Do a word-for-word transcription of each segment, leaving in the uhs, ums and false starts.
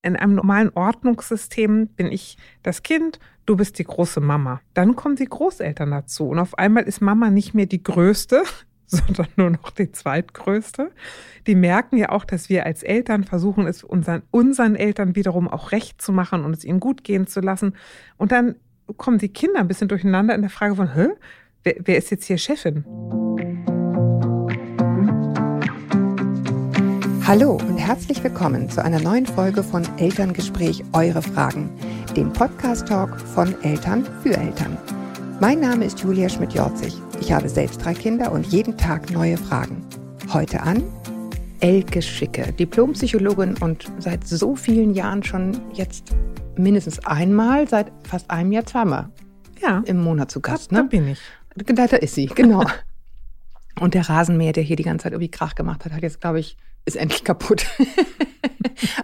In einem normalen Ordnungssystem bin ich das Kind, du bist die große Mama. Dann kommen die Großeltern dazu und auf einmal ist Mama nicht mehr die Größte, sondern nur noch die Zweitgrößte. Die merken ja auch, dass wir als Eltern versuchen, es unseren, unseren Eltern wiederum auch recht zu machen und es ihnen gut gehen zu lassen. Und dann kommen die Kinder ein bisschen durcheinander in der Frage von, hä, wer, wer ist jetzt hier Chefin? Hallo und herzlich willkommen zu einer neuen Folge von Elterngespräch Eure Fragen, dem Podcast-Talk von Eltern für Eltern. Mein Name ist Julia Schmidt-Jorzig. Ich habe selbst drei Kinder und jeden Tag neue Fragen. Heute an Elke Schicke, Diplompsychologin und seit so vielen Jahren schon jetzt mindestens einmal, seit fast einem Jahr zweimal ja. im Monat zu Gast. Da, ne? da bin ich. Da, da ist sie, genau. Und der Rasenmäher, der hier die ganze Zeit irgendwie Krach gemacht hat, hat jetzt, glaube ich, ist endlich kaputt.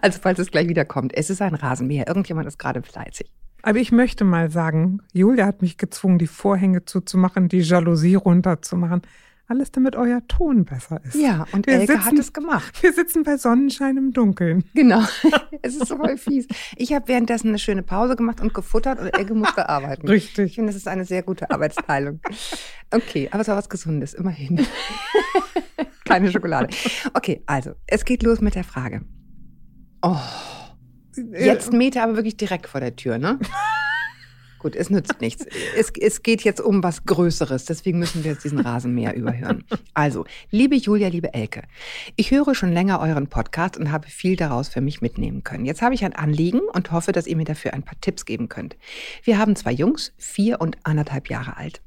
Also falls es gleich wieder kommt. Es ist ein Rasenmäher. Irgendjemand ist gerade fleißig. Aber ich möchte mal sagen, Julia hat mich gezwungen, die Vorhänge zuzumachen, die Jalousie runterzumachen. Alles, damit euer Ton besser ist. Ja, und wir Elke sitzen, hat es gemacht. Wir sitzen bei Sonnenschein im Dunkeln. Genau, es ist voll fies. Ich habe währenddessen eine schöne Pause gemacht und gefuttert und Elke musste arbeiten. Richtig. Ich finde, das ist eine sehr gute Arbeitsteilung. Okay, aber es war was Gesundes, immerhin. Kleine Schokolade. Okay, also, es geht los mit der Frage. Oh, jetzt Meter aber wirklich direkt vor der Tür, ne? Gut, es nützt nichts. Es, es geht jetzt um was Größeres, deswegen müssen wir jetzt diesen Rasenmäher überhören. Also, liebe Julia, liebe Elke, ich höre schon länger euren Podcast und habe viel daraus für mich mitnehmen können. Jetzt habe ich ein Anliegen und hoffe, dass ihr mir dafür ein paar Tipps geben könnt. Wir haben zwei Jungs, vier und anderthalb Jahre alt.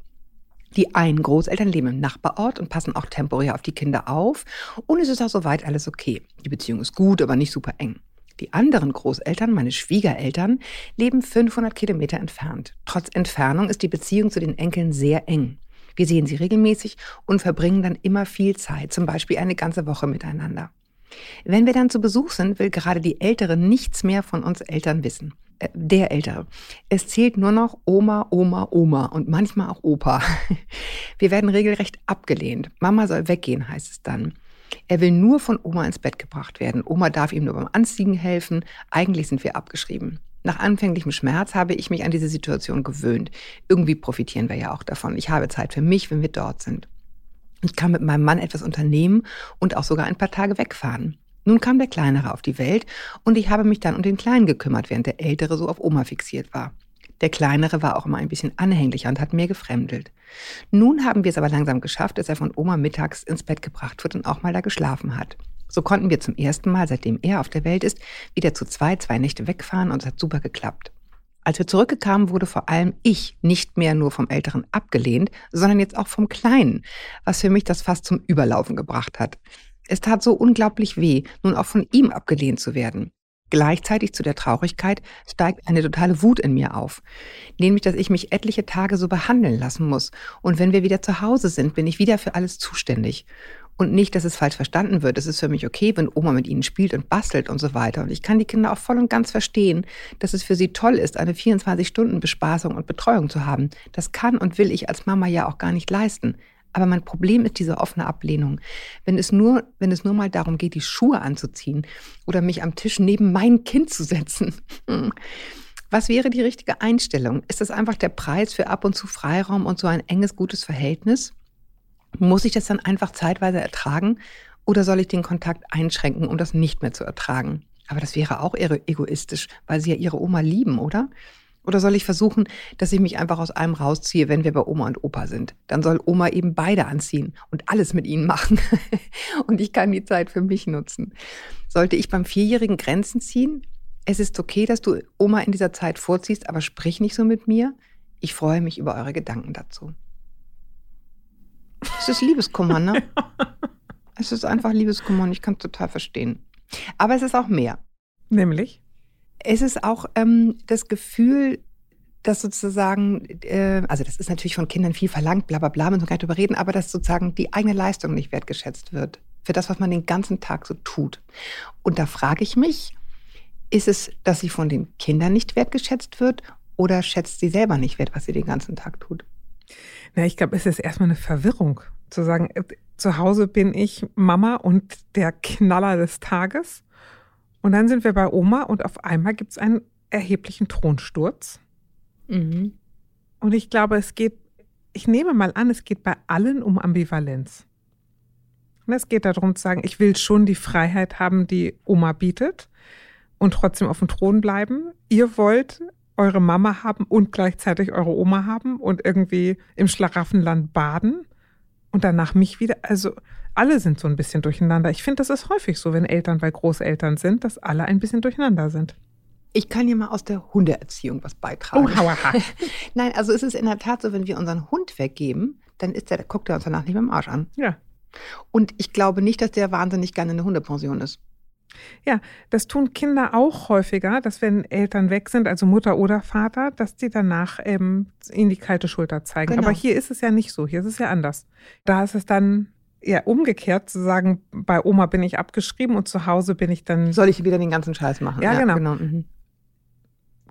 Die einen Großeltern leben im Nachbarort und passen auch temporär auf die Kinder auf. Und es ist auch soweit alles okay. Die Beziehung ist gut, aber nicht super eng. Die anderen Großeltern, meine Schwiegereltern, leben fünfhundert Kilometer entfernt. Trotz Entfernung ist die Beziehung zu den Enkeln sehr eng. Wir sehen sie regelmäßig und verbringen dann immer viel Zeit, zum Beispiel eine ganze Woche miteinander. Wenn wir dann zu Besuch sind, will gerade die Ältere nichts mehr von uns Eltern wissen. Äh, der Ältere. Es zählt nur noch Oma, Oma, Oma und manchmal auch Opa. Wir werden regelrecht abgelehnt. Mama soll weggehen, heißt es dann. Er will nur von Oma ins Bett gebracht werden. Oma darf ihm nur beim Anziehen helfen. Eigentlich sind wir abgeschrieben. Nach anfänglichem Schmerz habe ich mich an diese Situation gewöhnt. Irgendwie profitieren wir ja auch davon. Ich habe Zeit für mich, wenn wir dort sind. Ich kann mit meinem Mann etwas unternehmen und auch sogar ein paar Tage wegfahren. Nun kam der Kleinere auf die Welt und ich habe mich dann um den Kleinen gekümmert, während der Ältere so auf Oma fixiert war. Der Kleinere war auch immer ein bisschen anhänglicher und hat mehr gefremdelt. Nun haben wir es aber langsam geschafft, dass er von Oma mittags ins Bett gebracht wird und auch mal da geschlafen hat. So konnten wir zum ersten Mal, seitdem er auf der Welt ist, wieder zu zwei, zwei Nächte wegfahren und es hat super geklappt. Als wir zurückgekamen, wurde vor allem ich nicht mehr nur vom Älteren abgelehnt, sondern jetzt auch vom Kleinen, was für mich das fast zum Überlaufen gebracht hat. Es tat so unglaublich weh, nun auch von ihm abgelehnt zu werden. Gleichzeitig zu der Traurigkeit steigt eine totale Wut in mir auf. Nämlich, dass ich mich etliche Tage so behandeln lassen muss. Und wenn wir wieder zu Hause sind, bin ich wieder für alles zuständig. Und nicht, dass es falsch verstanden wird. Es ist für mich okay, wenn Oma mit ihnen spielt und bastelt und so weiter. Und ich kann die Kinder auch voll und ganz verstehen, dass es für sie toll ist, eine vierundzwanzig-Stunden-Bespaßung und Betreuung zu haben. Das kann und will ich als Mama ja auch gar nicht leisten. Aber mein Problem ist diese offene Ablehnung. Wenn es nur, wenn es nur mal darum geht, die Schuhe anzuziehen oder mich am Tisch neben mein Kind zu setzen. Was wäre die richtige Einstellung? Ist das einfach der Preis für ab und zu Freiraum und so ein enges, gutes Verhältnis? Muss ich das dann einfach zeitweise ertragen oder soll ich den Kontakt einschränken, um das nicht mehr zu ertragen? Aber das wäre auch egoistisch, weil sie ja ihre Oma lieben, oder? Oder soll ich versuchen, dass ich mich einfach aus allem rausziehe, wenn wir bei Oma und Opa sind? Dann soll Oma eben beide anziehen und alles mit ihnen machen. Und ich kann die Zeit für mich nutzen. Sollte ich beim Vierjährigen Grenzen ziehen? Es ist okay, dass du Oma in dieser Zeit vorziehst, aber sprich nicht so mit mir. Ich freue mich über eure Gedanken dazu. Es ist Liebeskummer, ne? Es ist einfach Liebeskummer und ich kann es total verstehen. Aber es ist auch mehr. Nämlich? Es ist auch ähm, das Gefühl, dass sozusagen, äh, also das ist natürlich von Kindern viel verlangt, bla bla bla, man kann gar nicht drüber reden, aber dass sozusagen die eigene Leistung nicht wertgeschätzt wird für das, was man den ganzen Tag so tut. Und da frage ich mich, ist es, dass sie von den Kindern nicht wertgeschätzt wird oder schätzt sie selber nicht wert, was sie den ganzen Tag tut? Na, ich glaube, es ist erstmal eine Verwirrung, zu sagen, zu Hause bin ich Mama und der Knaller des Tages. Und dann sind wir bei Oma und auf einmal gibt es einen erheblichen Thronsturz. Mhm. Und ich glaube, es geht, ich nehme mal an, es geht bei allen um Ambivalenz. Und es geht darum zu sagen, ich will schon die Freiheit haben, die Oma bietet und trotzdem auf dem Thron bleiben. Ihr wollt eure Mama haben und gleichzeitig eure Oma haben und irgendwie im Schlaraffenland baden und danach mich wieder. Also alle sind so ein bisschen durcheinander. Ich finde, das ist häufig so, wenn Eltern bei Großeltern sind, dass alle ein bisschen durcheinander sind. Ich kann hier mal aus der Hundeerziehung was beitragen. Oh, nein, also es ist in der Tat so, wenn wir unseren Hund weggeben, dann ist der, guckt er uns danach nicht mehr im Arsch an. Ja. Und ich glaube nicht, dass der wahnsinnig gerne in der Hundepension ist. Ja, das tun Kinder auch häufiger, dass wenn Eltern weg sind, also Mutter oder Vater, dass die danach ähm, ihnen die kalte Schulter zeigen. Genau. Aber hier ist es ja nicht so, hier ist es ja anders. Da ist es dann eher ja, umgekehrt zu sagen, bei Oma bin ich abgeschrieben und zu Hause bin ich dann... Soll ich wieder den ganzen Scheiß machen? Ja, ja genau. Genau. Mhm.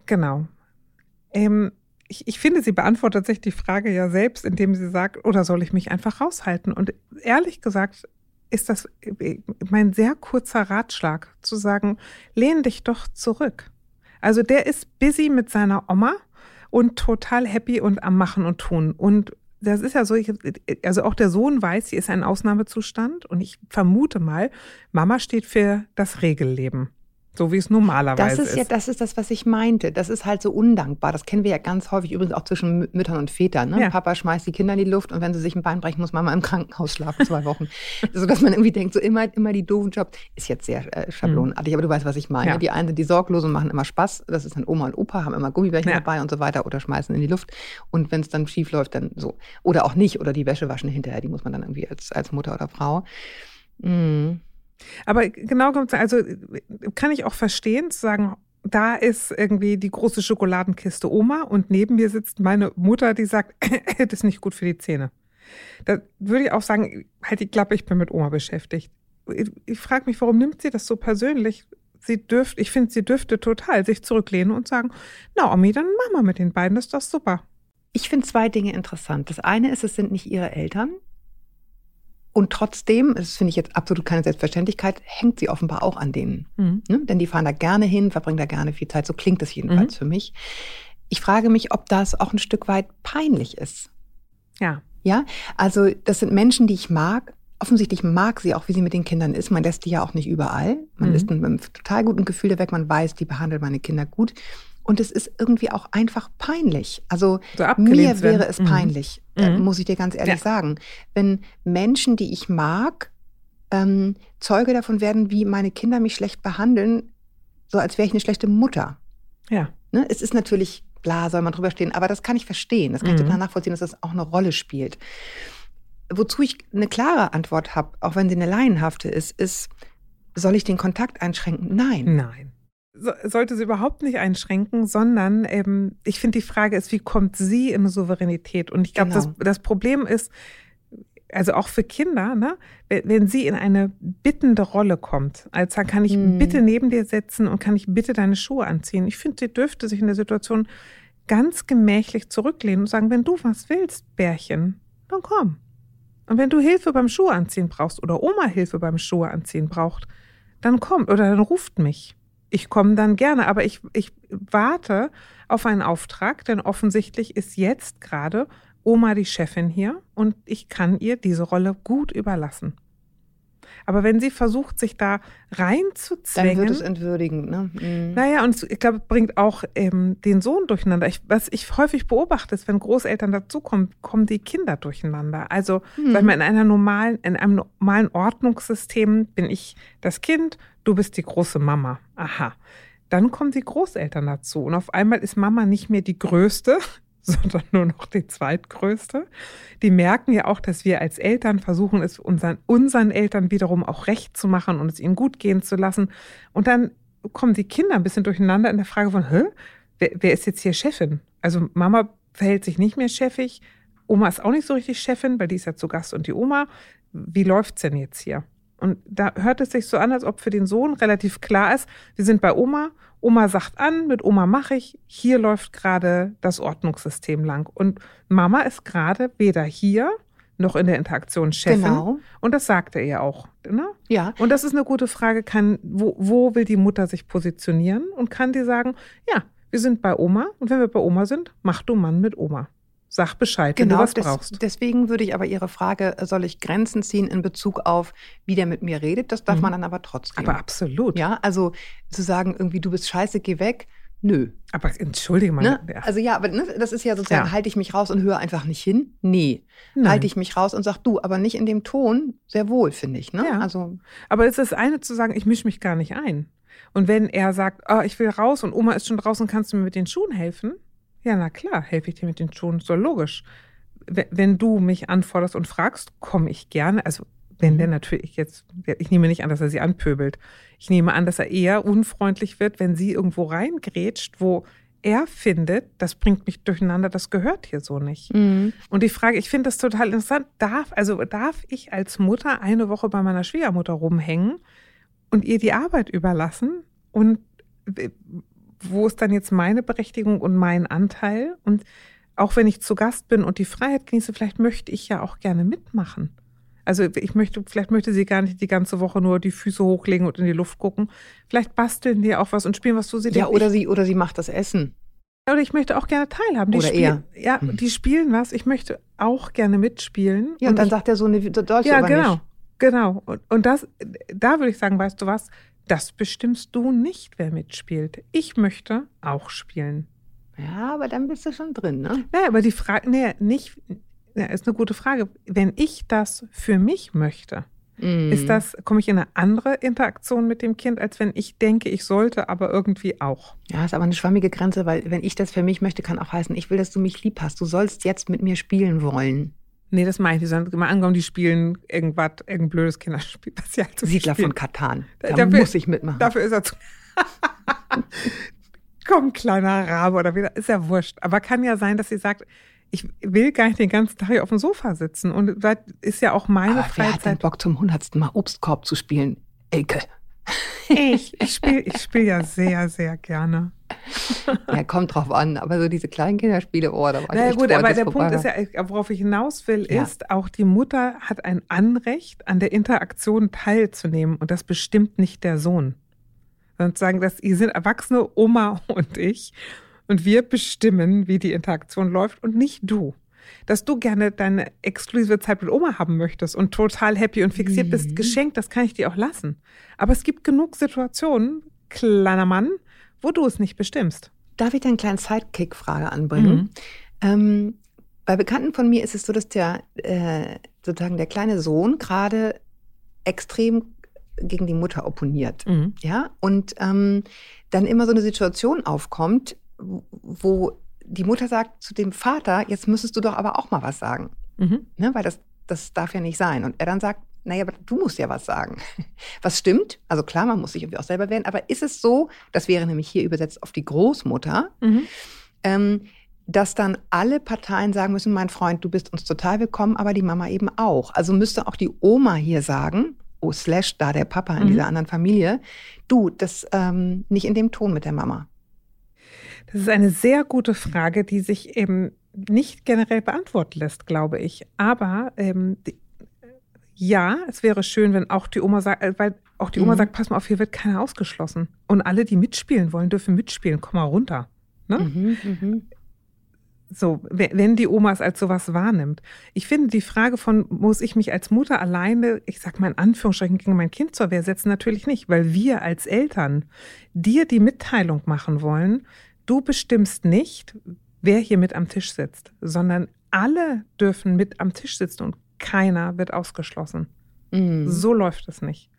genau. Ähm, ich, ich finde, sie beantwortet sich die Frage ja selbst, indem sie sagt, oder soll ich mich einfach raushalten? Und ehrlich gesagt... ist das mein sehr kurzer Ratschlag, zu sagen, lehn dich doch zurück. Also der ist busy mit seiner Oma und total happy und am Machen und Tun. Und das ist ja so, ich, also auch der Sohn weiß, hier ist ein Ausnahmezustand. Und ich vermute mal, Mama steht für das Regelleben, so wie es normalerweise das ist. Ja, das ist das, was ich meinte. Das ist halt so undankbar. Das kennen wir ja ganz häufig, übrigens auch zwischen Müttern und Vätern. Ne? Ja. Papa schmeißt die Kinder in die Luft und wenn sie sich ein Bein brechen, muss Mama im Krankenhaus schlafen, zwei Wochen. Sodass man irgendwie denkt, so immer, immer die doofen Jobs. Ist jetzt sehr äh, schablonenartig, aber du weißt, was ich meine. Ja. Die einen sind die Sorglosen, machen immer Spaß. Das ist dann Oma und Opa, haben immer Gummibärchen ja. dabei und so weiter oder schmeißen in die Luft. Und wenn es dann schief läuft, dann so. Oder auch nicht. Oder die Wäsche waschen hinterher, die muss man dann irgendwie als, als Mutter oder Frau. Mhm. Aber genau, also kann ich auch verstehen, zu sagen, da ist irgendwie die große Schokoladenkiste Oma und neben mir sitzt meine Mutter, die sagt, das ist nicht gut für die Zähne. Da würde ich auch sagen, halt die Klappe, ich bin mit Oma beschäftigt. Ich, ich frage mich, warum nimmt sie das so persönlich? Sie dürft, ich finde, sie dürfte total sich zurücklehnen und sagen, na Omi, dann machen wir mit den beiden, das ist doch super. Ich finde zwei Dinge interessant. Das eine ist, es sind nicht ihre Eltern. Und trotzdem, das finde ich jetzt absolut keine Selbstverständlichkeit, hängt sie offenbar auch an denen. Mhm. Ne? Denn die fahren da gerne hin, verbringen da gerne viel Zeit. So klingt es jedenfalls mhm. für mich. Ich frage mich, ob das auch ein Stück weit peinlich ist. Ja. Ja, also das sind Menschen, die ich mag. Offensichtlich mag sie auch, wie sie mit den Kindern ist. Man lässt die ja auch nicht überall. Man mhm. ist mit einem total guten Gefühl da weg. Man weiß, die behandelt meine Kinder gut. Und es ist irgendwie auch einfach peinlich. Also so mir wäre wenn. es peinlich, mhm. äh, muss ich dir ganz ehrlich ja. sagen. Wenn Menschen, die ich mag, ähm, Zeuge davon werden, wie meine Kinder mich schlecht behandeln, so als wäre ich eine schlechte Mutter. Ja. Ne? Es ist natürlich, klar soll man drüber stehen, aber das kann ich verstehen. Das kann mhm. ich total nachvollziehen, dass das auch eine Rolle spielt. Wozu ich eine klare Antwort habe, auch wenn sie eine laienhafte ist, ist, soll ich den Kontakt einschränken? Nein. Nein. Sollte sie überhaupt nicht einschränken, sondern ähm, ich finde, die Frage ist, wie kommt sie in Souveränität? Und ich glaube, genau. das, das Problem ist, also auch für Kinder, ne, wenn, wenn sie in eine bittende Rolle kommt, also kann ich hm. bitte neben dir sitzen und kann ich bitte deine Schuhe anziehen? Ich finde, sie dürfte sich in der Situation ganz gemächlich zurücklehnen und sagen, wenn du was willst, Bärchen, dann komm. Und wenn du Hilfe beim Schuhe anziehen brauchst oder Oma Hilfe beim Schuhe anziehen braucht, dann komm oder dann ruft mich. Ich komme dann gerne, aber ich, ich warte auf einen Auftrag, denn offensichtlich ist jetzt gerade Oma die Chefin hier und ich kann ihr diese Rolle gut überlassen. Aber wenn sie versucht, sich da reinzuzwängen... Dann wird es entwürdigend, ne? Mhm. Naja, und ich glaube, es bringt auch ähm, den Sohn durcheinander. Ich, was ich häufig beobachte, ist, wenn Großeltern dazukommen, kommen die Kinder durcheinander. Also, mhm. sag ich mal, in einer normalen, in einem normalen Ordnungssystem bin ich das Kind, du bist die große Mama. Aha. Dann kommen die Großeltern dazu. Und auf einmal ist Mama nicht mehr die Größte, sondern nur noch die Zweitgrößte. Die merken ja auch, dass wir als Eltern versuchen, es unseren, unseren Eltern wiederum auch recht zu machen und es ihnen gut gehen zu lassen. Und dann kommen die Kinder ein bisschen durcheinander in der Frage von, hä, wer, wer ist jetzt hier Chefin? Also Mama verhält sich nicht mehr chefig, Oma ist auch nicht so richtig Chefin, weil die ist ja zu Gast und die Oma. Wie läuft's denn jetzt hier? Und da hört es sich so an, als ob für den Sohn relativ klar ist, wir sind bei Oma, Oma sagt an, mit Oma mache ich, hier läuft gerade das Ordnungssystem lang. Und Mama ist gerade weder hier, noch in der Interaktion Chefin. Genau. Und das sagte er auch. Ne? Ja. Und das ist eine gute Frage. Kann, wo, wo will die Mutter sich positionieren? Und kann die sagen, ja, wir sind bei Oma. Und wenn wir bei Oma sind, mach du Mann mit Oma. Sag Bescheid, wenn genau, du was des, brauchst. Deswegen würde ich aber Ihre Frage, soll ich Grenzen ziehen in Bezug auf, wie der mit mir redet, das darf mhm. man dann aber trotzdem. Aber absolut. Ja, also zu sagen, irgendwie, du bist scheiße, geh weg. Nö. Aber entschuldige mal. Ne? Ja. Also ja, aber ne, das ist ja sozusagen, ja. halte ich mich raus und höre einfach nicht hin? Nee. Halte ich mich raus und sag du, aber nicht in dem Ton, sehr wohl, finde ich. Ne? Ja. Also, aber es ist das eine zu sagen, ich mische mich gar nicht ein. Und wenn er sagt, oh, ich will raus und Oma ist schon draußen, kannst du mir mit den Schuhen helfen? Ja, na klar, helfe ich dir mit den Schuhen, so logisch. Wenn du mich anforderst und fragst, komme ich gerne, also wenn der natürlich jetzt, ich nehme nicht an, dass er sie anpöbelt. Ich nehme an, dass er eher unfreundlich wird, wenn sie irgendwo reingrätscht, wo er findet, das bringt mich durcheinander, das gehört hier so nicht. Mhm. Und die Frage, ich finde das total interessant, darf, also darf ich als Mutter eine Woche bei meiner Schwiegermutter rumhängen und ihr die Arbeit überlassen? Und wo ist dann jetzt meine Berechtigung und mein Anteil? Und auch wenn ich zu Gast bin und die Freiheit genieße, vielleicht möchte ich ja auch gerne mitmachen. Also ich möchte, vielleicht möchte sie gar nicht die ganze Woche nur die Füße hochlegen und in die Luft gucken. Vielleicht basteln die auch was und spielen was zu sie. Ja, oder ich, sie, oder sie macht das Essen. Oder ich möchte auch gerne teilhaben. Die oder spielen, eher. Ja, hm. die spielen was. Ich möchte auch gerne mitspielen. Ja, und, und dann ich, sagt er so eine solche ja, aber genau, nicht. Genau. Und, und das, da würde ich sagen, weißt du was, das bestimmst du nicht, wer mitspielt. Ich möchte auch spielen. Ja, aber dann bist du schon drin, ne? Ja, aber die Frage, nee, nicht... Ja, ist eine gute Frage. Wenn ich das für mich möchte, mm. ist das, komme ich in eine andere Interaktion mit dem Kind, als wenn ich denke, ich sollte, aber irgendwie auch. Ja, ist aber eine schwammige Grenze, weil wenn ich das für mich möchte, kann auch heißen, ich will, dass du mich lieb hast. Du sollst jetzt mit mir spielen wollen. Nee, das meine ich. Die sollen immer ankommen, die spielen irgendwas, irgendein blödes Kinderspiel. Was sie halt so Siedler spielen. Von Katan. Da dafür, muss ich mitmachen. Dafür ist er zu... Komm, kleiner Rabe oder wieder. Ist ja wurscht. Aber kann ja sein, dass sie sagt... Ich will gar nicht den ganzen Tag hier auf dem Sofa sitzen. Und das ist ja auch meine Freizeit. Wer hat denn Bock, zum hundertsten Mal Obstkorb zu spielen? Elke. Ich, ich spiele ich spiel ja sehr, sehr gerne. Ja, kommt drauf an. Aber so diese kleinen Kinderspiele, oh, da war ich Na gut, aber der vorbei. Punkt ist ja, worauf ich hinaus will, ja. ist, auch die Mutter hat ein Anrecht, an der Interaktion teilzunehmen. Und das bestimmt nicht der Sohn. Sondern sagen, dass ihr sind Erwachsene, Oma und ich. Und wir bestimmen, wie die Interaktion läuft und nicht du. Dass du gerne deine exklusive Zeit mit Oma haben möchtest und total happy und fixiert mhm. bist, geschenkt, das kann ich dir auch lassen. Aber es gibt genug Situationen, kleiner Mann, wo du es nicht bestimmst. Darf ich da eine kleine Sidekick-Frage anbringen? Mhm. Ähm, bei Bekannten von mir ist es so, dass der, äh, sozusagen der kleine Sohn gerade extrem gegen die Mutter opponiert. Mhm. Ja? Und ähm, dann immer so eine Situation aufkommt, wo die Mutter sagt zu dem Vater, jetzt müsstest du doch aber auch mal was sagen. Mhm. Ne, weil das, das darf ja nicht sein. Und er dann sagt, naja, aber du musst ja was sagen. Was stimmt? Also klar, man muss sich irgendwie auch selber werden. Aber ist es so, das wäre nämlich hier übersetzt auf die Großmutter, mhm. ähm, dass dann alle Parteien sagen müssen, mein Freund, du bist uns total willkommen, aber die Mama eben auch. Also müsste auch die Oma hier sagen, oh, slash da der Papa in mhm. dieser anderen Familie, du, das ähm, nicht in dem Ton mit der Mama. Das ist eine sehr gute Frage, die sich eben nicht generell beantworten lässt, glaube ich. Aber ähm, die, ja, es wäre schön, wenn auch die Oma sagt, weil auch die Oma mhm. sagt, pass mal auf, hier wird keiner ausgeschlossen. Und alle, die mitspielen wollen, dürfen mitspielen. Komm mal runter. Ne? Mhm, mhm. So, wenn die Oma es als sowas wahrnimmt. Ich finde die Frage von, muss ich mich als Mutter alleine, ich sag mal in Anführungsstrichen, gegen mein Kind zur Wehr setzen, natürlich nicht, weil wir als Eltern dir die Mitteilung machen wollen, du bestimmst nicht, wer hier mit am Tisch sitzt, sondern alle dürfen mit am Tisch sitzen und keiner wird ausgeschlossen. Mm. So läuft es nicht.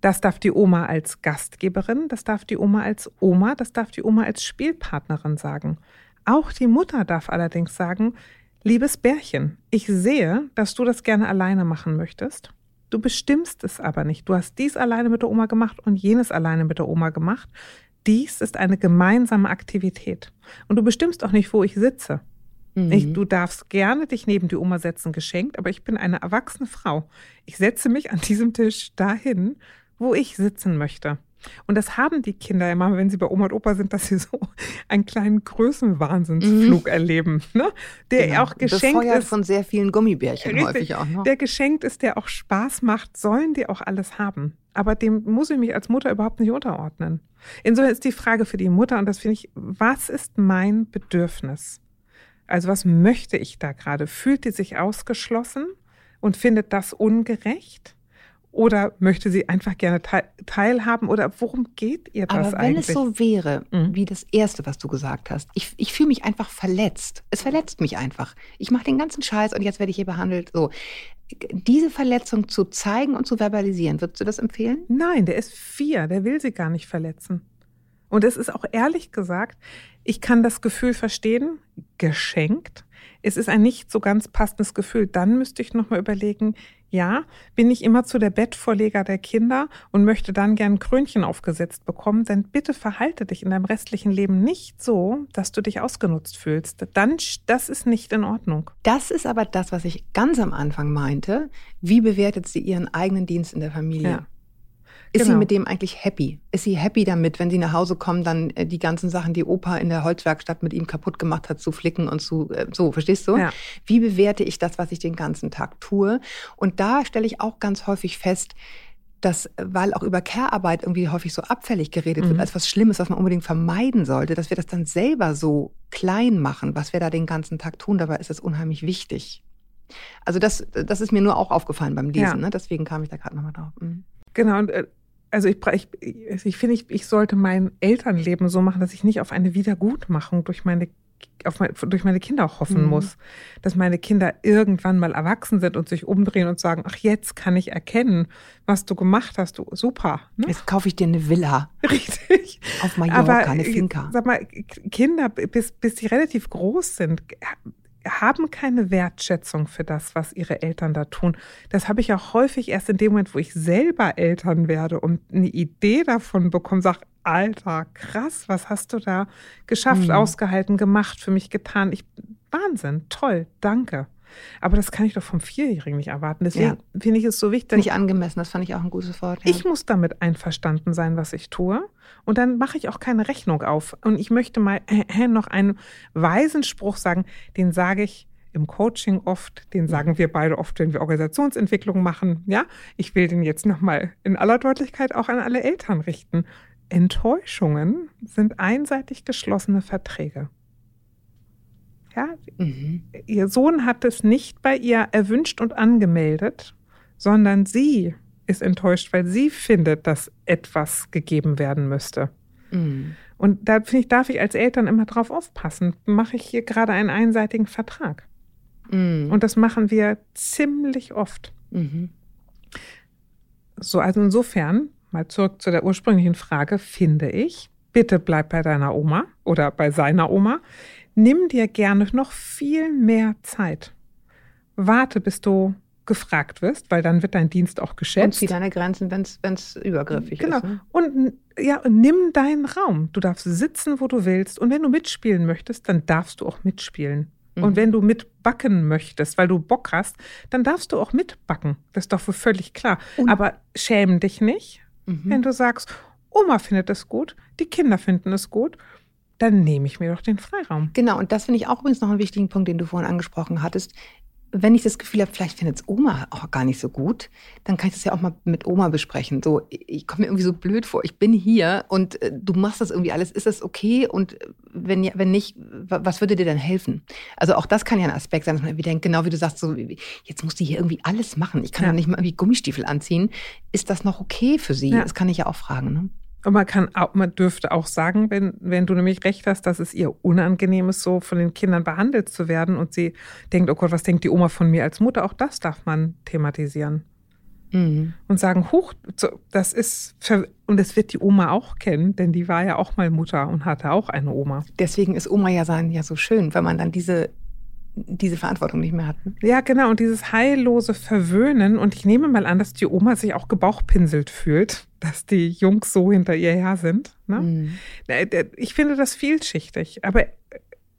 Das darf die Oma als Gastgeberin, das darf die Oma als Oma, das darf die Oma als Spielpartnerin sagen. Auch die Mutter darf allerdings sagen, liebes Bärchen, ich sehe, dass du das gerne alleine machen möchtest. Du bestimmst es aber nicht. Du hast dies alleine mit der Oma gemacht und jenes alleine mit der Oma gemacht. Dies ist eine gemeinsame Aktivität. Und du bestimmst auch nicht, wo ich sitze. Mhm. Ich, du darfst gerne dich neben die Oma setzen, geschenkt, aber ich bin eine erwachsene Frau. Ich setze mich an diesem Tisch dahin, wo ich sitzen möchte. Und das haben die Kinder immer, wenn sie bei Oma und Opa sind, dass sie so einen kleinen Größenwahnsinnsflug mhm. erleben, ne? Der genau. auch geschenkt Befeuert ist. Von sehr vielen Gummibärchen richtig, häufig auch. Ne? Der geschenkt ist, der auch Spaß macht, sollen die auch alles haben. Aber dem muss ich mich als Mutter überhaupt nicht unterordnen. Insofern ist die Frage für die Mutter, und das finde ich, was ist mein Bedürfnis? Also was möchte ich da gerade? Fühlt die sich ausgeschlossen und findet das ungerecht? Oder möchte sie einfach gerne teilhaben? Oder worum geht ihr das eigentlich? Aber wenn es so wäre, mhm. wie das Erste, was du gesagt hast, ich, ich fühle mich einfach verletzt. Es verletzt mich einfach. Ich mache den ganzen Scheiß und jetzt werde ich hier behandelt. So. Diese Verletzung zu zeigen und zu verbalisieren, würdest du das empfehlen? Nein, der ist vier, der will sie gar nicht verletzen. Und es ist auch ehrlich gesagt, ich kann das Gefühl verstehen, geschenkt. Es ist ein nicht so ganz passendes Gefühl. Dann müsste ich nochmal überlegen, ja, bin ich immer zu der Bettvorleger der Kinder und möchte dann gern ein Krönchen aufgesetzt bekommen, dann bitte verhalte dich in deinem restlichen Leben nicht so, dass du dich ausgenutzt fühlst. Dann, das ist nicht in Ordnung. Das ist aber das, was ich ganz am Anfang meinte. Wie bewertet sie ihren eigenen Dienst in der Familie? Ja. Ist genau. sie mit dem eigentlich happy? Ist sie happy damit, wenn sie nach Hause kommen, dann die ganzen Sachen, die Opa in der Holzwerkstatt mit ihm kaputt gemacht hat, zu flicken und zu, äh, so, verstehst du? Ja. Wie bewerte ich das, was ich den ganzen Tag tue? Und da stelle ich auch ganz häufig fest, dass, weil auch über Care-Arbeit irgendwie häufig so abfällig geredet mhm. wird, als was Schlimmes, was man unbedingt vermeiden sollte, dass wir das dann selber so klein machen, was wir da den ganzen Tag tun. Dabei ist das unheimlich wichtig. Also das, das ist mir nur auch aufgefallen beim Lesen, ja. ne? Deswegen kam ich da gerade nochmal drauf. Mhm. Genau, und also ich, ich, ich finde, ich, ich sollte mein Elternleben so machen, dass ich nicht auf eine Wiedergutmachung durch meine, auf mein, durch meine Kinder auch hoffen mhm. muss. Dass meine Kinder irgendwann mal erwachsen sind und sich umdrehen und sagen, ach, jetzt kann ich erkennen, was du gemacht hast. Du, super. Ne? Jetzt kaufe ich dir eine Villa. Richtig. Auf Mallorca, aber, eine Finca. Sag mal, Kinder, bis, bis die relativ groß sind, haben keine Wertschätzung für das, was ihre Eltern da tun. Das habe ich auch häufig erst in dem Moment, wo ich selber Eltern werde und eine Idee davon bekomme, sage, Alter, krass, was hast du da geschafft, mhm. ausgehalten, gemacht, für mich getan. Ich, Wahnsinn, toll, danke. Aber das kann ich doch vom Vierjährigen nicht erwarten. Deswegen ja. finde ich es so wichtig. Nicht angemessen, das fand ich auch ein gutes Wort. Ja. Ich muss damit einverstanden sein, was ich tue. Und dann mache ich auch keine Rechnung auf. Und ich möchte mal äh, noch einen weisen Spruch sagen, den sage ich im Coaching oft, den sagen wir beide oft, wenn wir Organisationsentwicklung machen. Ja, ich will den jetzt nochmal in aller Deutlichkeit auch an alle Eltern richten. Enttäuschungen sind einseitig geschlossene Verträge. Ja, mhm. ihr Sohn hat es nicht bei ihr erwünscht und angemeldet, sondern sie ist enttäuscht, weil sie findet, dass etwas gegeben werden müsste. Mhm. Und da finde ich, darf ich als Eltern immer drauf aufpassen, mache ich hier gerade einen einseitigen Vertrag. Mhm. Und das machen wir ziemlich oft. Mhm. So, also insofern, mal zurück zu der ursprünglichen Frage, finde ich, bitte bleib bei deiner Oma oder bei seiner Oma. Nimm dir gerne noch viel mehr Zeit. Warte, bis du gefragt wirst, weil dann wird dein Dienst auch geschätzt. Und zieh deine Grenzen, wenn es übergriffig genau. ist. Genau. Ne? Und ja, nimm deinen Raum. Du darfst sitzen, wo du willst. Und wenn du mitspielen möchtest, dann darfst du auch mitspielen. Mhm. Und wenn du mitbacken möchtest, weil du Bock hast, dann darfst du auch mitbacken. Das ist doch wohl völlig klar. Und aber schäm dich nicht, mhm. wenn du sagst, Oma findet es gut, die Kinder finden es gut. Dann nehme ich mir doch den Freiraum. Genau, und das finde ich auch übrigens noch einen wichtigen Punkt, den du vorhin angesprochen hattest. Wenn ich das Gefühl habe, vielleicht findet es Oma auch gar nicht so gut, dann kann ich das ja auch mal mit Oma besprechen. So, ich komme mir irgendwie so blöd vor, ich bin hier und äh, du machst das irgendwie alles, ist das okay? Und wenn ja, wenn nicht, was würde dir dann helfen? Also auch das kann ja ein Aspekt sein, dass man irgendwie denkt, genau wie du sagst, so jetzt muss die hier irgendwie alles machen, ich kann ja nicht mal irgendwie Gummistiefel anziehen. Ist das noch okay für sie? Ja. Das kann ich ja auch fragen, ne? Und man kann auch, man dürfte auch sagen, wenn, wenn du nämlich recht hast, dass es ihr unangenehm ist, so von den Kindern behandelt zu werden und sie denkt, oh Gott, was denkt die Oma von mir als Mutter? Auch das darf man thematisieren. Mhm. Und sagen, huch, das ist, und das wird die Oma auch kennen, denn die war ja auch mal Mutter und hatte auch eine Oma. Deswegen ist Oma ja sein ja so schön, weil man dann diese diese Verantwortung nicht mehr hatten. Ja, genau. Und dieses heillose Verwöhnen. Und ich nehme mal an, dass die Oma sich auch gebauchpinselt fühlt, dass die Jungs so hinter ihr her sind. Ne? Mhm. Ich finde das vielschichtig. Aber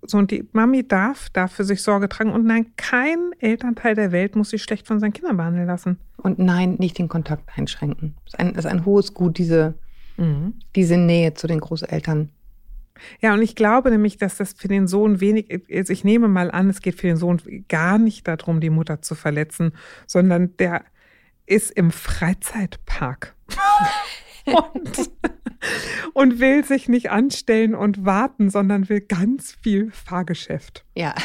so, und die Mami darf dafür sich Sorge tragen. Und nein, kein Elternteil der Welt muss sich schlecht von seinen Kindern behandeln lassen. Und nein, nicht den Kontakt einschränken. Das ist ein, das ist ein hohes Gut, diese mhm. diese Nähe zu den Großeltern. Ja, und ich glaube nämlich, dass das für den Sohn wenig, also ich nehme mal an, es geht für den Sohn gar nicht darum, die Mutter zu verletzen, sondern der ist im Freizeitpark und, und will sich nicht anstellen und warten, sondern will ganz viel Fahrgeschäft. Ja.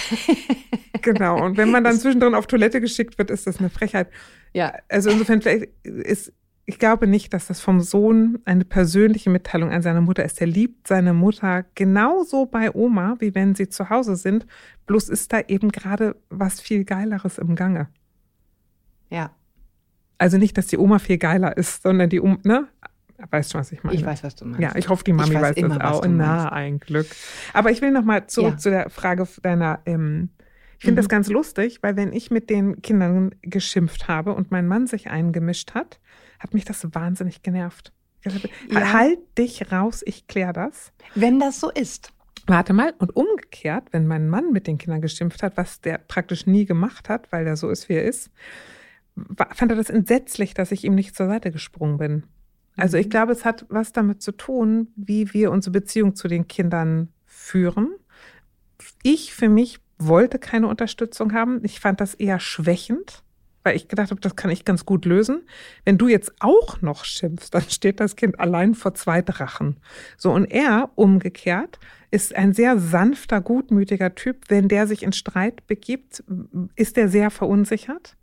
Genau, und wenn man dann zwischendrin auf Toilette geschickt wird, ist das eine Frechheit. Ja. Also insofern vielleicht ist... Ich glaube nicht, dass das vom Sohn eine persönliche Mitteilung an seine Mutter ist. Er liebt seine Mutter genauso bei Oma, wie wenn sie zu Hause sind. Bloß ist da eben gerade was viel Geileres im Gange. Ja. Also nicht, dass die Oma viel geiler ist, sondern die Oma, ne? Weißt du, was ich meine? Ich weiß, was du meinst. Ja, ich hoffe, die Mami weiß, weiß immer, das auch. Na, ein Glück. Aber ich will nochmal zurück ja. zu der Frage deiner... Ähm, ich finde mhm. das ganz lustig, weil wenn ich mit den Kindern geschimpft habe und mein Mann sich eingemischt hat, hat mich das wahnsinnig genervt. Ja. Halt dich raus, ich kläre das. Wenn das so ist. Warte mal, und umgekehrt, wenn mein Mann mit den Kindern geschimpft hat, was der praktisch nie gemacht hat, weil er so ist, wie er ist, fand er das entsetzlich, dass ich ihm nicht zur Seite gesprungen bin. Also ich glaube, es hat was damit zu tun, wie wir unsere Beziehung zu den Kindern führen. Ich für mich wollte keine Unterstützung haben. Ich fand das eher schwächend, weil ich gedacht habe, das kann ich ganz gut lösen. Wenn du jetzt auch noch schimpfst, dann steht das Kind allein vor zwei Drachen. So, und er, umgekehrt, ist ein sehr sanfter, gutmütiger Typ. Wenn der sich in Streit begibt, ist er sehr verunsichert.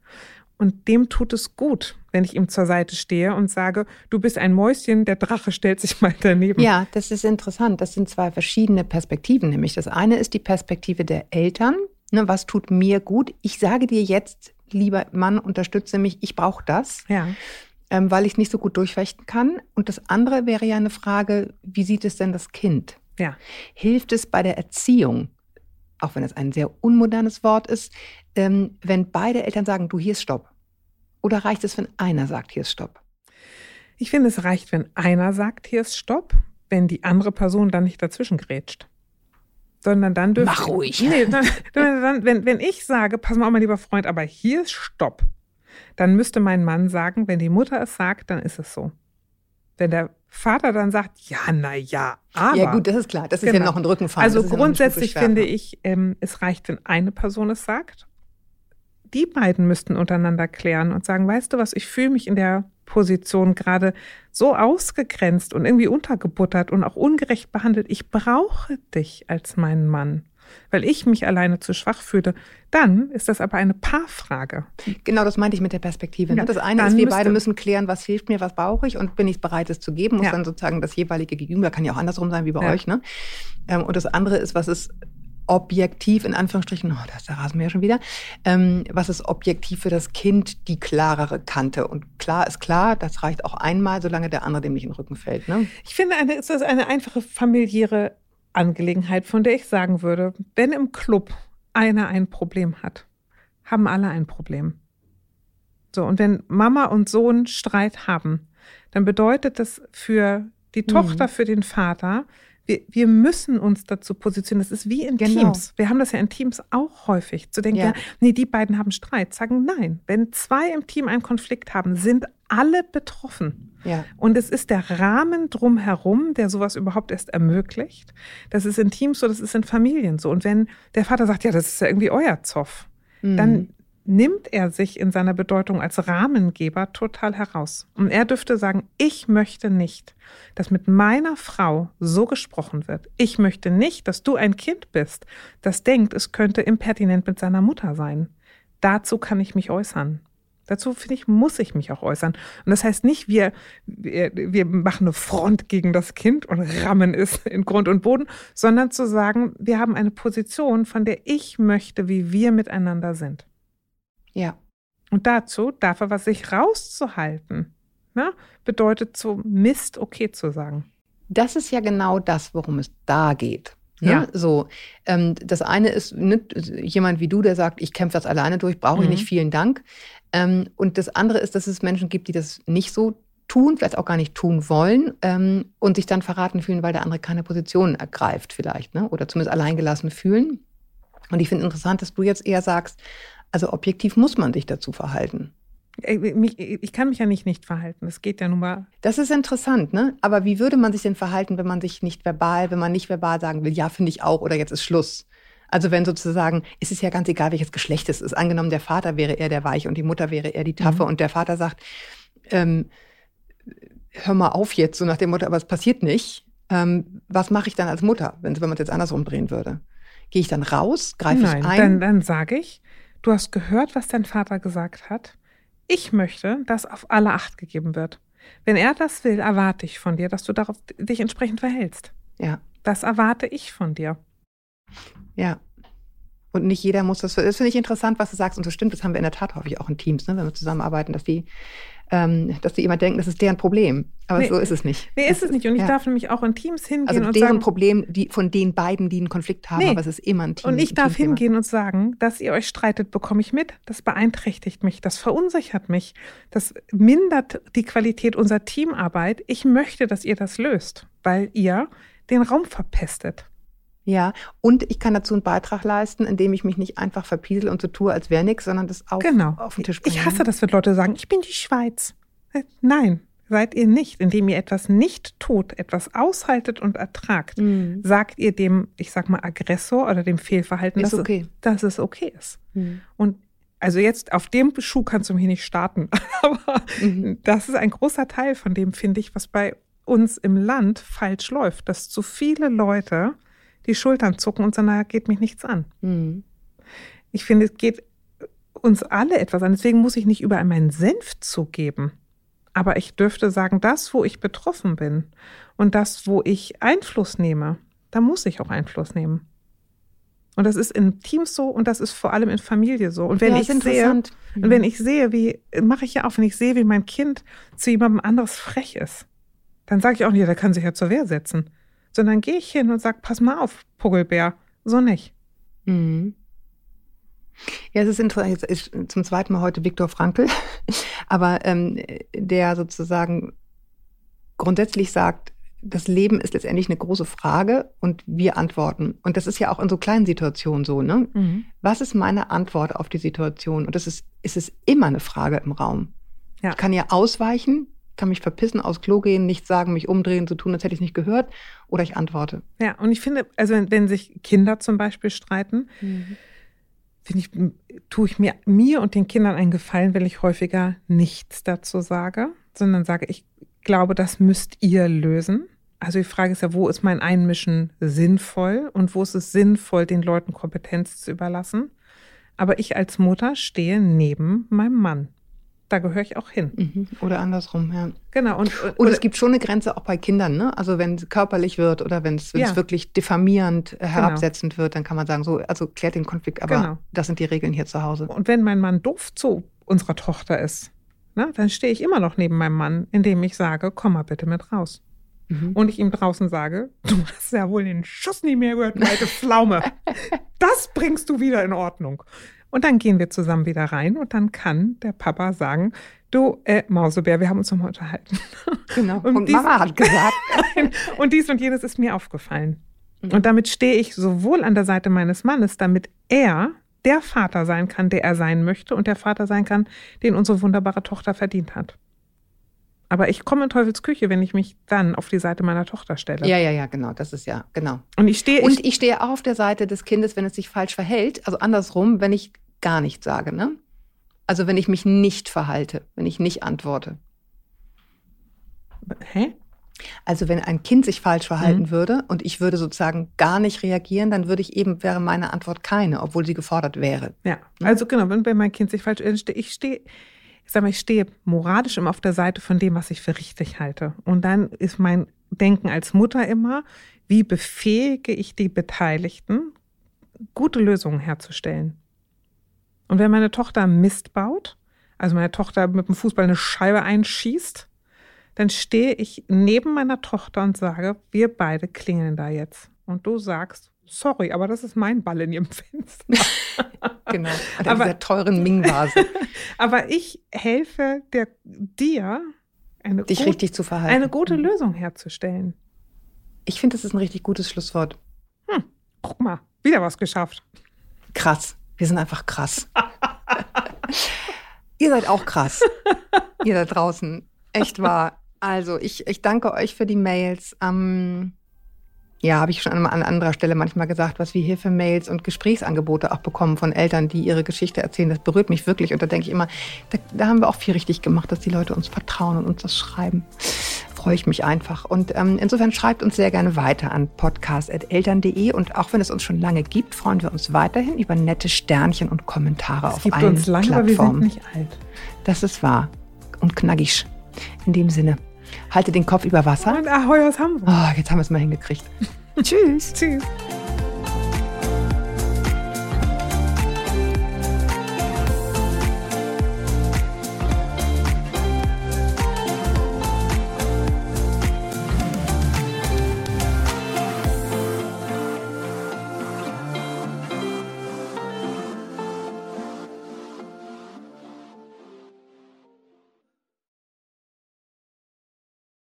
Und dem tut es gut, wenn ich ihm zur Seite stehe und sage, du bist ein Mäuschen, der Drache stellt sich mal daneben. Ja, das ist interessant. Das sind zwei verschiedene Perspektiven. Nämlich das eine ist die Perspektive der Eltern. Ne, was tut mir gut? Ich sage dir jetzt, lieber Mann, unterstütze mich, ich brauche das, ja. ähm, weil ich es nicht so gut durchfechten kann. Und das andere wäre ja eine Frage, wie sieht es denn das Kind? Ja. Hilft es bei der Erziehung? Auch wenn das ein sehr unmodernes Wort ist, ähm, wenn beide Eltern sagen, du, hier ist Stopp. Oder reicht es, wenn einer sagt, hier ist Stopp? Ich finde, es reicht, wenn einer sagt, hier ist Stopp, wenn die andere Person dann nicht dazwischen grätscht. Sondern dann dürfen... Mach ruhig! Nee, dann, dann, wenn, wenn ich sage, pass mal auf, mein lieber Freund, aber hier ist Stopp, dann müsste mein Mann sagen, wenn die Mutter es sagt, dann ist es so. Wenn der Vater dann sagt, ja, na ja, aber... Ja gut, das ist klar, das genau. ist ja noch ein Rückenfall. Also grundsätzlich ja finde ich, ähm, es reicht, wenn eine Person es sagt. Die beiden müssten untereinander klären und sagen, weißt du was, ich fühle mich in der Position gerade so ausgegrenzt und irgendwie untergebuttert und auch ungerecht behandelt. Ich brauche dich als meinen Mann, weil ich mich alleine zu schwach fühle. Dann ist das aber eine Paarfrage. Genau, das meinte ich mit der Perspektive. Ne? Ja, das eine ist, wir beide müssen klären, was hilft mir, was brauche ich und bin ich bereit, es zu geben. Muss ja. dann sozusagen das jeweilige Gegenüber, kann ja auch andersrum sein wie bei ja. euch. Ne? Und das andere ist, was ist objektiv, in Anführungsstrichen, oh, das rasen wir ja schon wieder, ähm, was ist objektiv für das Kind die klarere Kante? Und klar ist klar, das reicht auch einmal, solange der andere dem nicht in den Rücken fällt. Ne? Ich finde, eine, ist das eine einfache familiäre Angelegenheit, von der ich sagen würde, wenn im Club einer ein Problem hat, haben alle ein Problem. So, und wenn Mama und Sohn Streit haben, dann bedeutet das für die Tochter, mhm. für den Vater, Wir, wir müssen uns dazu positionieren. Das ist wie in genau. Teams. Wir haben das ja in Teams auch häufig. Zu denken, ja. Ja, nee, die beiden haben Streit. Sagen nein. Wenn zwei im Team einen Konflikt haben, sind alle betroffen. Ja. Und es ist der Rahmen drumherum, der sowas überhaupt erst ermöglicht. Das ist in Teams so, das ist in Familien so. Und wenn der Vater sagt, ja, das ist ja irgendwie euer Zoff, mhm. dann nimmt er sich in seiner Bedeutung als Rahmengeber total heraus. Und er dürfte sagen, ich möchte nicht, dass mit meiner Frau so gesprochen wird. Ich möchte nicht, dass du ein Kind bist, das denkt, es könnte impertinent mit seiner Mutter sein. Dazu kann ich mich äußern. Dazu, finde ich, muss ich mich auch äußern. Und das heißt nicht, wir, wir, wir machen eine Front gegen das Kind und rammen es in Grund und Boden, sondern zu sagen, wir haben eine Position, von der ich möchte, wie wir miteinander sind. Ja. Und dazu darf er was sich rauszuhalten, ne? Bedeutet so Mist okay zu sagen. Das ist ja genau das, worum es da geht. Ne? Ja. So, ähm, das eine ist ne, jemand wie du, der sagt, ich kämpfe das alleine durch, brauche mhm. ich nicht, vielen Dank. Ähm, und das andere ist, dass es Menschen gibt, die das nicht so tun, vielleicht auch gar nicht tun wollen ähm, und sich dann verraten fühlen, weil der andere keine Position ergreift vielleicht, ne? Oder zumindest alleingelassen fühlen. Und ich finde interessant, dass du jetzt eher sagst, also objektiv muss man sich dazu verhalten. Ich kann mich ja nicht nicht verhalten, das geht ja nun mal. Das ist interessant, ne? Aber wie würde man sich denn verhalten, wenn man sich nicht verbal, wenn man nicht verbal sagen will, ja, finde ich auch, oder jetzt ist Schluss? Also wenn sozusagen, es ist ja ganz egal, welches Geschlecht es ist. Angenommen, der Vater wäre eher der Weiche und die Mutter wäre eher die Taffe, mhm. und der Vater sagt, ähm, hör mal auf jetzt, so nach dem Motto, aber es passiert nicht. Ähm, was mache ich dann als Mutter, wenn, wenn man es jetzt andersrum drehen würde? Gehe ich dann raus, greife ich ein? Nein, dann, dann sage ich, du hast gehört, was dein Vater gesagt hat. Ich möchte, dass auf alle Acht gegeben wird. Wenn er das will, erwarte ich von dir, dass du darauf dich entsprechend verhältst. Ja. Das erwarte ich von dir. Ja. Und nicht jeder muss das. Das finde ich interessant, was du sagst. Und das stimmt, das haben wir in der Tat häufig auch in Teams, ne, wenn wir zusammenarbeiten, dass die, ähm, dass die immer denken, das ist deren Problem. Aber nee, so ist es nicht. Nee, ist es nicht. Und ich ja. darf nämlich auch in Teams hingehen also und sagen. Also deren Problem, die, von den beiden, die einen Konflikt haben, nee. Aber es ist immer ein Team. Und ich darf hingehen und sagen, dass ihr euch streitet, bekomme ich mit. Das beeinträchtigt mich, das verunsichert mich. Das mindert die Qualität unserer Teamarbeit. Ich möchte, dass ihr das löst, weil ihr den Raum verpestet. Ja, und ich kann dazu einen Beitrag leisten, indem ich mich nicht einfach verpiesel und so tue, als wäre nichts, sondern das auch genau. auf den Tisch bringe. Ich hasse das, wenn Leute sagen, ich bin die Schweiz. Nein, seid ihr nicht. Indem ihr etwas nicht tut, etwas aushaltet und ertragt, mhm. sagt ihr dem, ich sag mal, Aggressor oder dem Fehlverhalten, dass, okay. es, dass es okay ist. Mhm. Und also jetzt auf dem Schuh kannst du mich nicht starten. Aber mhm. das ist ein großer Teil von dem, finde ich, was bei uns im Land falsch läuft, dass zu viele Leute die Schultern zucken und sagen, naja, geht mich nichts an. Mhm. Ich finde, es geht uns alle etwas an. Deswegen muss ich nicht überall meinen Senf zugeben. Aber ich dürfte sagen, das, wo ich betroffen bin und das, wo ich Einfluss nehme, da muss ich auch Einfluss nehmen. Und das ist in Teams so und das ist vor allem in Familie so. Und wenn ja, ich sehe, mhm. und wenn ich sehe, wie, mache ich ja auch, wenn ich sehe, wie mein Kind zu jemandem anderes frech ist, dann sage ich auch nicht, der kann sich ja zur Wehr setzen. Sondern gehe ich hin und sage, pass mal auf, Puggelbär, so nicht. Mhm. Ja, es ist interessant, jetzt ist zum zweiten Mal heute Viktor Frankl, aber ähm, der sozusagen grundsätzlich sagt, das Leben ist letztendlich eine große Frage und wir antworten. Und das ist ja auch in so kleinen Situationen so, ne? Mhm. Was ist meine Antwort auf die Situation? Und das ist, ist es immer eine Frage im Raum. Ja. Ich kann ja ausweichen, kann mich verpissen, aufs Klo gehen, nichts sagen, mich umdrehen, so tun, als hätte ich es nicht gehört, oder ich antworte. Ja, und ich finde, also wenn, wenn sich Kinder zum Beispiel streiten, mhm. finde ich, tue ich mir, mir und den Kindern einen Gefallen, wenn ich häufiger nichts dazu sage, sondern sage, ich glaube, das müsst ihr lösen. Also die Frage ist ja, wo ist mein Einmischen sinnvoll und wo ist es sinnvoll, den Leuten Kompetenz zu überlassen? Aber ich als Mutter stehe neben meinem Mann. Da gehöre ich auch hin. Mhm. Oder andersrum, ja. Genau. Und, und, und es gibt schon eine Grenze auch bei Kindern, ne? Also wenn es körperlich wird oder wenn es ja. wirklich diffamierend, herabsetzend genau. wird, dann kann man sagen, so, also klärt den Konflikt, aber genau. das sind die Regeln hier zu Hause. Und wenn mein Mann doof zu unserer Tochter ist, ne, dann stehe ich immer noch neben meinem Mann, indem ich sage, komm mal bitte mit raus. Mhm. Und ich ihm draußen sage, du hast ja wohl den Schuss nie mehr gehört, du alte Pflaume. Das bringst du wieder in Ordnung. Und dann gehen wir zusammen wieder rein und dann kann der Papa sagen, du, äh, Mausebär, wir haben uns nochmal unterhalten. Genau, und, und dies, Mama hat gesagt. Und dies und jenes ist mir aufgefallen. Mhm. Und damit stehe ich sowohl an der Seite meines Mannes, damit er der Vater sein kann, der er sein möchte und der Vater sein kann, den unsere wunderbare Tochter verdient hat. Aber ich komme in Teufels Küche, wenn ich mich dann auf die Seite meiner Tochter stelle. Ja, ja, ja, genau. Das ist ja, genau. Und ich stehe, und ich, ich stehe auch auf der Seite des Kindes, wenn es sich falsch verhält. Also andersrum, wenn ich gar nichts sage, ne? Also wenn ich mich nicht verhalte, wenn ich nicht antworte. Hä? Also wenn ein Kind sich falsch verhalten mhm. würde und ich würde sozusagen gar nicht reagieren, dann würde ich eben, wäre meine Antwort keine, obwohl sie gefordert wäre. Ja, ne? Also genau, wenn, wenn mein Kind sich falsch, ich stehe, ich sag mal, ich stehe moralisch immer auf der Seite von dem, was ich für richtig halte. Und dann ist mein Denken als Mutter immer, wie befähige ich die Beteiligten, gute Lösungen herzustellen? Und wenn meine Tochter Mist baut, also meine Tochter mit dem Fußball eine Scheibe einschießt, dann stehe ich neben meiner Tochter und sage, wir beide klingeln da jetzt. Und du sagst, sorry, aber das ist mein Ball in ihrem Fenster. Genau, an aber, dieser teuren Ming-Vase. Aber ich helfe der, dir, eine dich gut, richtig zu verhalten. Eine gute Lösung herzustellen. Ich finde, das ist ein richtig gutes Schlusswort. Hm, guck mal, wieder was geschafft. Krass. Wir sind einfach krass. Ihr seid auch krass. Ihr da draußen. Echt wahr. Also ich, ich danke euch für die Mails. Ähm, ja, habe ich schon an, an anderer Stelle manchmal gesagt, was wir hier für Mails und Gesprächsangebote auch bekommen von Eltern, die ihre Geschichte erzählen. Das berührt mich wirklich. Und da denke ich immer, da, da haben wir auch viel richtig gemacht, dass die Leute uns vertrauen und uns das schreiben. Freue ich mich einfach. Und ähm, insofern schreibt uns sehr gerne weiter an podcast punkt eltern punkt de. Und auch wenn es uns schon lange gibt, freuen wir uns weiterhin über nette Sternchen und Kommentare auf allen Plattformen. Es gibt uns lange, aber wir sind nicht alt. Das ist wahr. Und knackig. In dem Sinne, halte den Kopf über Wasser. Und Ahoi aus Hamburg. Oh, jetzt haben wir es mal hingekriegt. Tschüss. Tschüss.